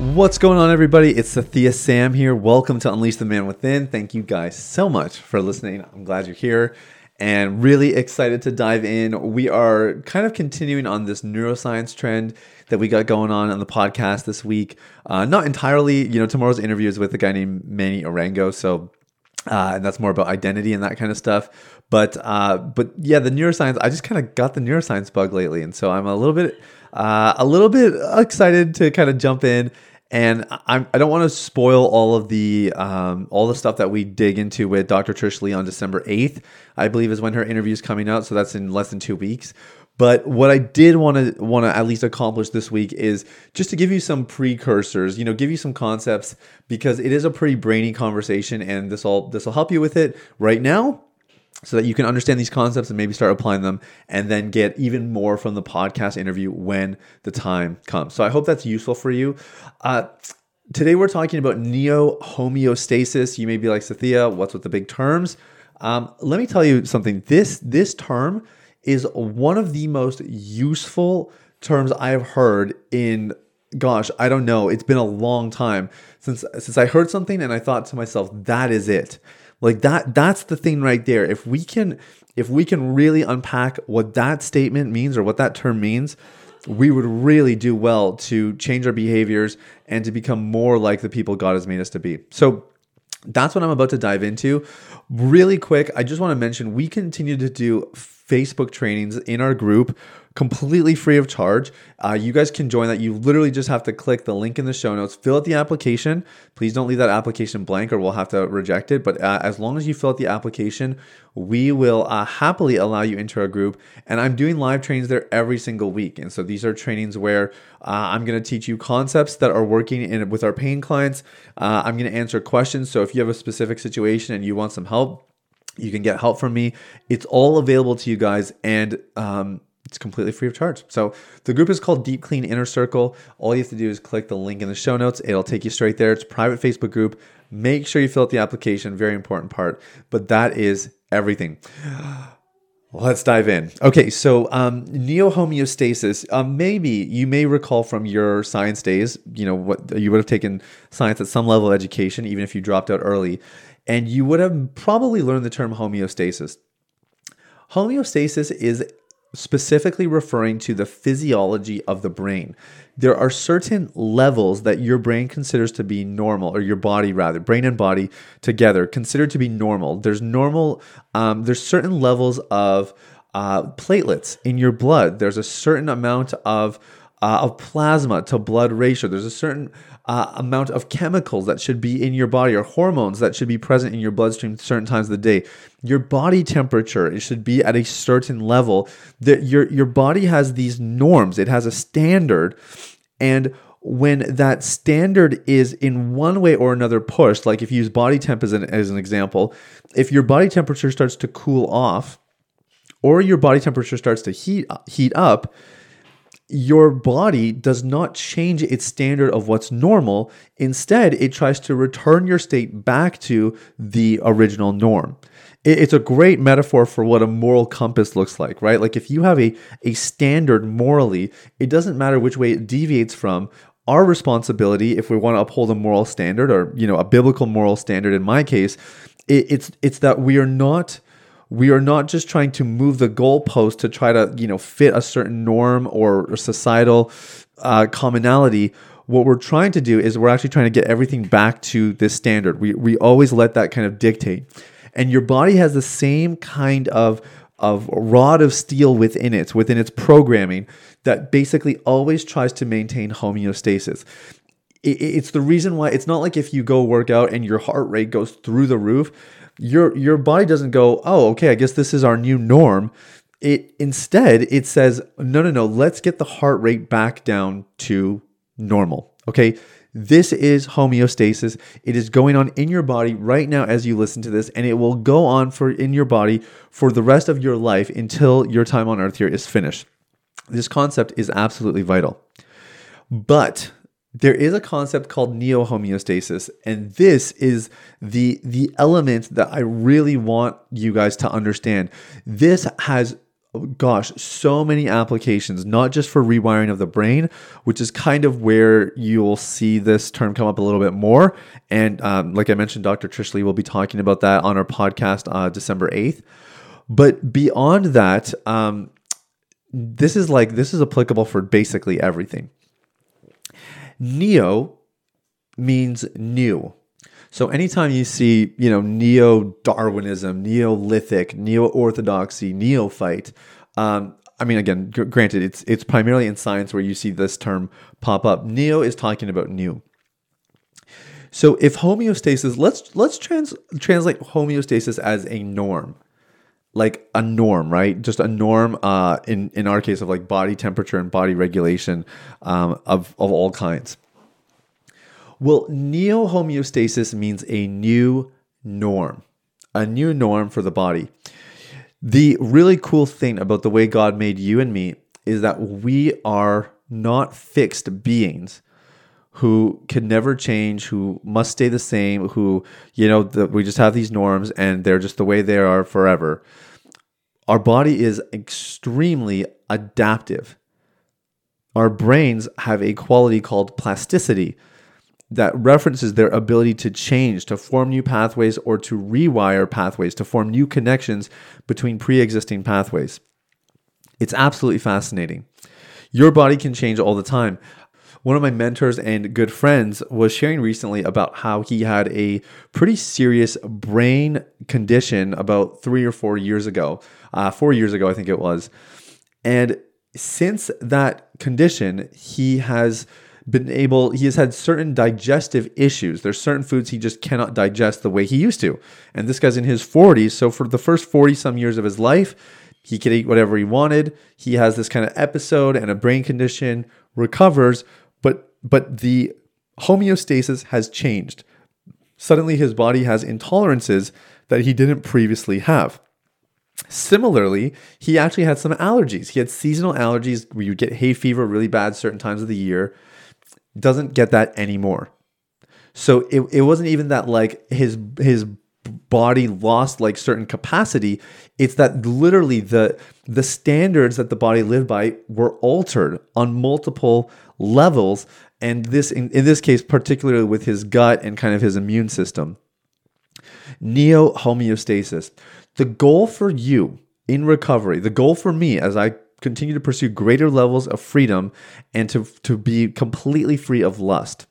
What's going on, everybody? It's Sathya Sam here. Welcome to Unleash the Man Within. Thank you guys so much for listening. I'm glad you're here and really excited to dive in. We are kind of continuing on this neuroscience trend that we got going on the podcast this week. Not entirely, tomorrow's interview is with a guy named Manny Arango, and that's more about identity and that kind of stuff. But yeah, the neuroscience, I just kind of got the neuroscience bug lately. And so I'm a little bit excited to kind of jump in. And I don't want to spoil all the stuff that we dig into with Dr. Trish Leigh on December 8th, I believe is when her interview is coming out. So that's in less than 2 weeks. But what I did want to at least accomplish this week is just to give you some precursors, give you some concepts, because it is a pretty brainy conversation, and this will help you with it right now, so that you can understand these concepts and maybe start applying them, and then get even more from the podcast interview when the time comes. So I hope that's useful for you. Today we're talking about neo-homeostasis. You may be like, Sathya, what's with the big terms? Let me tell you something. This term is one of the most useful terms I've heard in, gosh, I don't know, it's been a long time since I heard something and I thought to myself, that is it. Like that's the thing right there. If we can really unpack what that statement means or what that term means, we would really do well to change our behaviors and to become more like the people God has made us to be. So that's what I'm about to dive into. Really quick, I just want to mention we continue to do Facebook trainings in our group, completely free of charge. You guys can join that. You literally just have to click the link in the show notes, fill out the application. Please don't leave that application blank or we'll have to reject it. But as long as you fill out the application, we will happily allow you into our group. And I'm doing live trainings there every single week. And so these are trainings where I'm going to teach you concepts that are working with our paying clients. I'm going to answer questions. So if you have a specific situation and you want some help, you can get help from me. It's all available to you guys, and it's completely free of charge. So the group is called Deep Clean Inner Circle. All you have to do is click the link in the show notes. It'll take you straight there. It's a private Facebook group. Make sure you fill out the application, very important part. But that is everything. Let's dive in. Okay, so neo-homeostasis, maybe you may recall from your science days, what you would have taken science at some level of education, even if you dropped out early, and you would have probably learned the term homeostasis. Homeostasis is specifically referring to the physiology of the brain. There are certain levels that your brain considers to be normal, or your body rather, brain and body together, considered to be normal. There's certain levels of platelets in your blood. There's a certain amount of plasma to blood ratio. There's a certain amount of chemicals that should be in your body, or hormones that should be present in your bloodstream at certain times of the day. Your body temperature, it should be at a certain level. That your body has these norms. It has a standard, and when that standard is in one way or another pushed, like if you use body temp as an example, if your body temperature starts to cool off, or your body temperature starts to heat up, your body does not change its standard of what's normal. Instead, it tries to return your state back to the original norm. It's a great metaphor for what a moral compass looks like, right? Like if you have a standard morally, it doesn't matter which way it deviates from. Our responsibility, if we want to uphold a moral standard, or a biblical moral standard in my case, it's that we are not just trying to move the goalpost to try to, fit a certain norm or societal commonality. What we're trying to do is we're actually trying to get everything back to this standard. We always let that kind of dictate. And your body has the same kind of rod of steel within its programming that basically always tries to maintain homeostasis. It's the reason why it's not like if you go work out and your heart rate goes through the roof, your body doesn't go, oh, okay, I guess this is our new norm. Instead, it says, no, let's get the heart rate back down to normal. Okay, this is homeostasis. It is going on in your body right now as you listen to this, and it will go on for in your body for the rest of your life until your time on earth here is finished. This concept is absolutely vital. But there is a concept called neo-homeostasis, and this is the element that I really want you guys to understand. This has, gosh, so many applications, not just for rewiring of the brain, which is kind of where you'll see this term come up a little bit more. And like I mentioned, Dr. Trish Leigh will be talking about that on our podcast December 8th. But beyond that, this is applicable for basically everything. Neo means new. So anytime you see, neo-Darwinism, Neolithic, neo-orthodoxy, neophyte, again, granted, it's primarily in science where you see this term pop up. Neo is talking about new. So if homeostasis, let's translate homeostasis as a norm. Like a norm, right? Just a norm in our case of like body temperature and body regulation of all kinds. Well, neo-homeostasis means a new norm for the body. The really cool thing about the way God made you and me is that we are not fixed beings who can never change, who must stay the same, who, we just have these norms and they're just the way they are forever. Our body is extremely adaptive. Our brains have a quality called plasticity that references their ability to change, to form new pathways or to rewire pathways, to form new connections between pre-existing pathways. It's absolutely fascinating. Your body can change all the time. One of my mentors and good friends was sharing recently about how he had a pretty serious brain condition about 3 or 4 years ago. 4 years ago, I think it was. And since that condition, he has had certain digestive issues. There's certain foods he just cannot digest the way he used to. And this guy's in his 40s. So for the first 40 some years of his life, he could eat whatever he wanted. He has this kind of episode and a brain condition, recovers, but the homeostasis has changed. Suddenly his body has intolerances that he didn't previously have. Similarly, he actually had some allergies. He had seasonal allergies where you get hay fever really bad certain times of the year. Doesn't get that anymore. So it wasn't even that like his body lost like certain capacity. It's that literally the standards that the body lived by were altered on multiple levels. And this in this case, particularly with his gut and kind of his immune system. Neo-homeostasis. The goal for you in recovery, the goal for me as I continue to pursue greater levels of freedom and to be completely free of lust.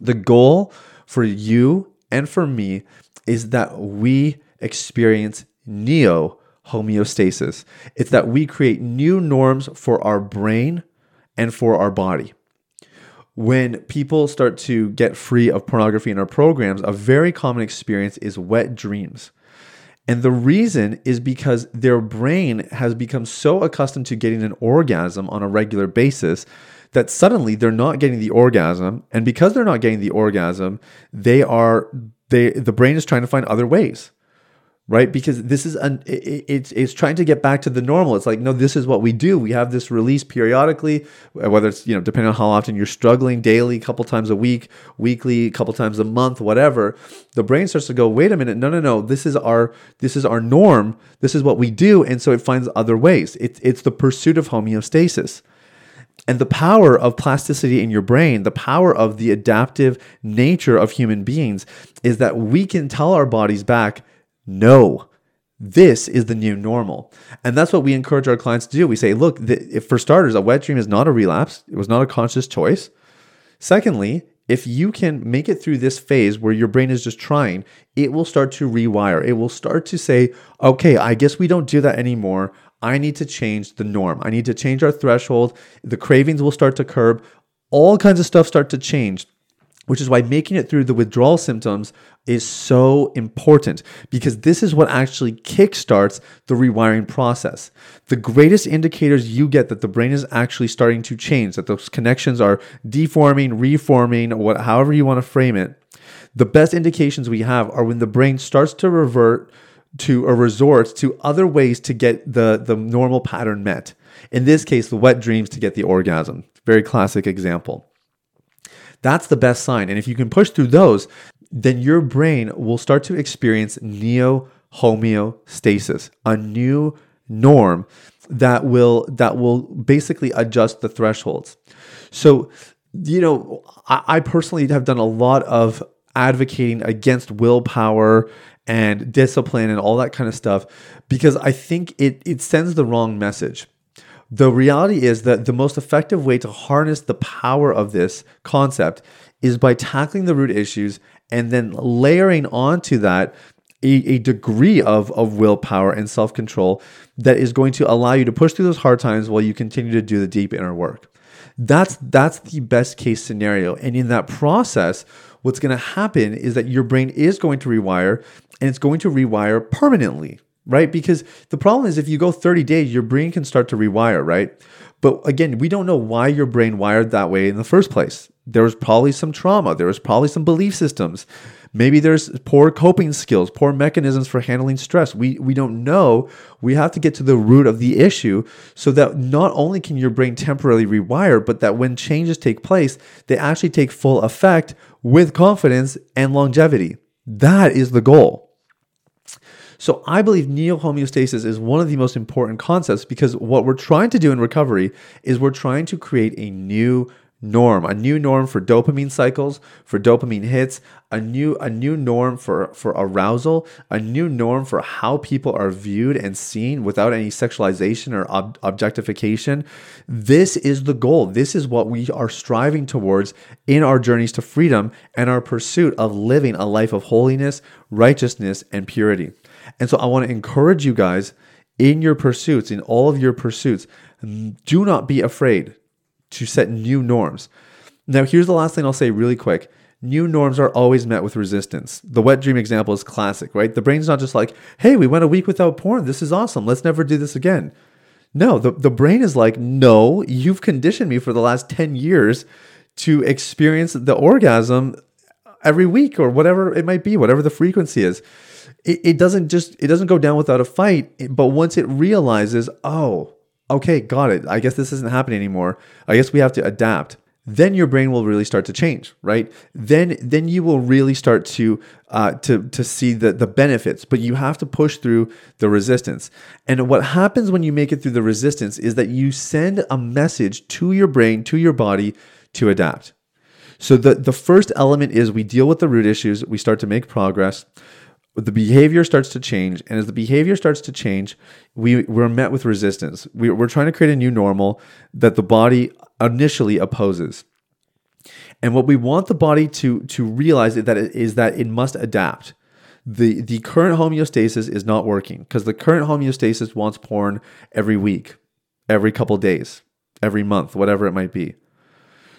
The goal for you and for me is that we experience neo-homeostasis. It's that we create new norms for our brain and for our body. When people start to get free of pornography in our programs, a very common experience is wet dreams. And the reason is because their brain has become so accustomed to getting an orgasm on a regular basis that suddenly they're not getting the orgasm. And because they're not getting the orgasm, the brain is trying to find other ways, right? Because this is it's trying to get back to the normal. It's like, no, this is what we do. We have this release periodically, whether it's, depending on how often you're struggling, daily, a couple times a week, weekly, a couple times a month, whatever. The brain starts to go, wait a minute, no. This is our norm. This is what we do, and so it finds other ways. It's the pursuit of homeostasis. And the power of plasticity in your brain, the power of the adaptive nature of human beings is that we can tell our bodies back, no, this is the new normal. And that's what we encourage our clients to do. We say, look, if for starters, a wet dream is not a relapse. It was not a conscious choice. Secondly, if you can make it through this phase where your brain is just trying, it will start to rewire. It will start to say, okay, I guess we don't do that anymore. I need to change the norm. I need to change our threshold. The cravings will start to curb. All kinds of stuff start to change. which is why making it through the withdrawal symptoms is so important, because this is what actually kickstarts the rewiring process. The greatest indicators you get that the brain is actually starting to change, that those connections are deforming, reforming, however you want to frame it, the best indications we have are when the brain starts to revert to or resorts to other ways to get the normal pattern met. In this case, the wet dreams to get the orgasm. Very classic example. That's the best sign. And if you can push through those, then your brain will start to experience neo-homeostasis, a new norm that will basically adjust the thresholds. So, you know, I personally have done a lot of advocating against willpower and discipline and all that kind of stuff, because I think it sends the wrong message. The reality is that the most effective way to harness the power of this concept is by tackling the root issues and then layering onto that a degree of willpower and self-control that is going to allow you to push through those hard times while you continue to do the deep inner work. That's the best case scenario. And in that process, what's going to happen is that your brain is going to rewire, and it's going to rewire permanently. Right? Because the problem is, if you go 30 days, your brain can start to rewire, right? But again, we don't know why your brain wired that way in the first place. There was probably some trauma. There was probably some belief systems. Maybe there's poor coping skills, poor mechanisms for handling stress. We don't know. We have to get to the root of the issue so that not only can your brain temporarily rewire, but that when changes take place, they actually take full effect with confidence and longevity. That is the goal. So I believe neo-homeostasis is one of the most important concepts, because what we're trying to do in recovery is we're trying to create a new norm for dopamine cycles, for dopamine hits, a new norm for arousal, a new norm for how people are viewed and seen without any sexualization or objectification. This is the goal. This is what we are striving towards in our journeys to freedom and our pursuit of living a life of holiness, righteousness, and purity. And so I want to encourage you guys in your pursuits, in all of your pursuits, do not be afraid to set new norms. Now, here's the last thing I'll say really quick. New norms are always met with resistance. The wet dream example is classic, right? The brain's not just like, hey, we went a week without porn. This is awesome. Let's never do this again. No, the brain is like, no, you've conditioned me for the last 10 years to experience the orgasm every week or whatever it might be, whatever the frequency is. It doesn't go down without a fight, but once it realizes, oh, okay, got it. I guess this isn't happening anymore. I guess we have to adapt. Then your brain will really start to change, right? Then you will really start to see the benefits, but you have to push through the resistance. And what happens when you make it through the resistance is that you send a message to your brain, to your body, to adapt. So the first element is we deal with the root issues, we start to make progress. The behavior starts to change, and as the behavior starts to change, we're met with resistance. We're trying to create a new normal that the body initially opposes. And what we want the body to realize is that it must adapt. The current homeostasis is not working, because the current homeostasis wants porn every week, every couple days, every month, whatever it might be.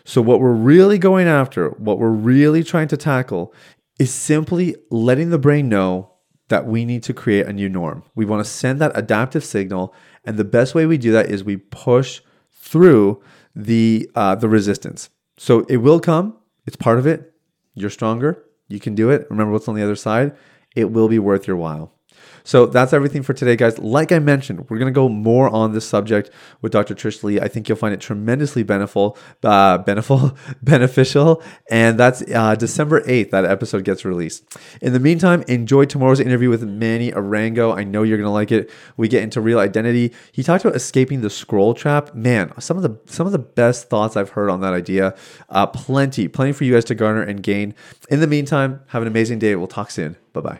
So what we're really going after, what we're really trying to tackle, is simply letting the brain know that we need to create a new norm. We want to send that adaptive signal, and the best way we do that is we push through the resistance. So it will come. It's part of it. You're stronger. You can do it. Remember what's on the other side. It will be worth your while. So that's everything for today, guys. Like I mentioned, we're going to go more on this subject with Dr. Trish Leigh. I think you'll find it tremendously beneficial. And that's December 8th, that episode gets released. In the meantime, enjoy tomorrow's interview with Manny Arango. I know you're going to like it. We get into real identity. He talked about escaping the scroll trap. Man, some of the best thoughts I've heard on that idea. Plenty for you guys to garner and gain. In the meantime, have an amazing day. We'll talk soon. Bye-bye.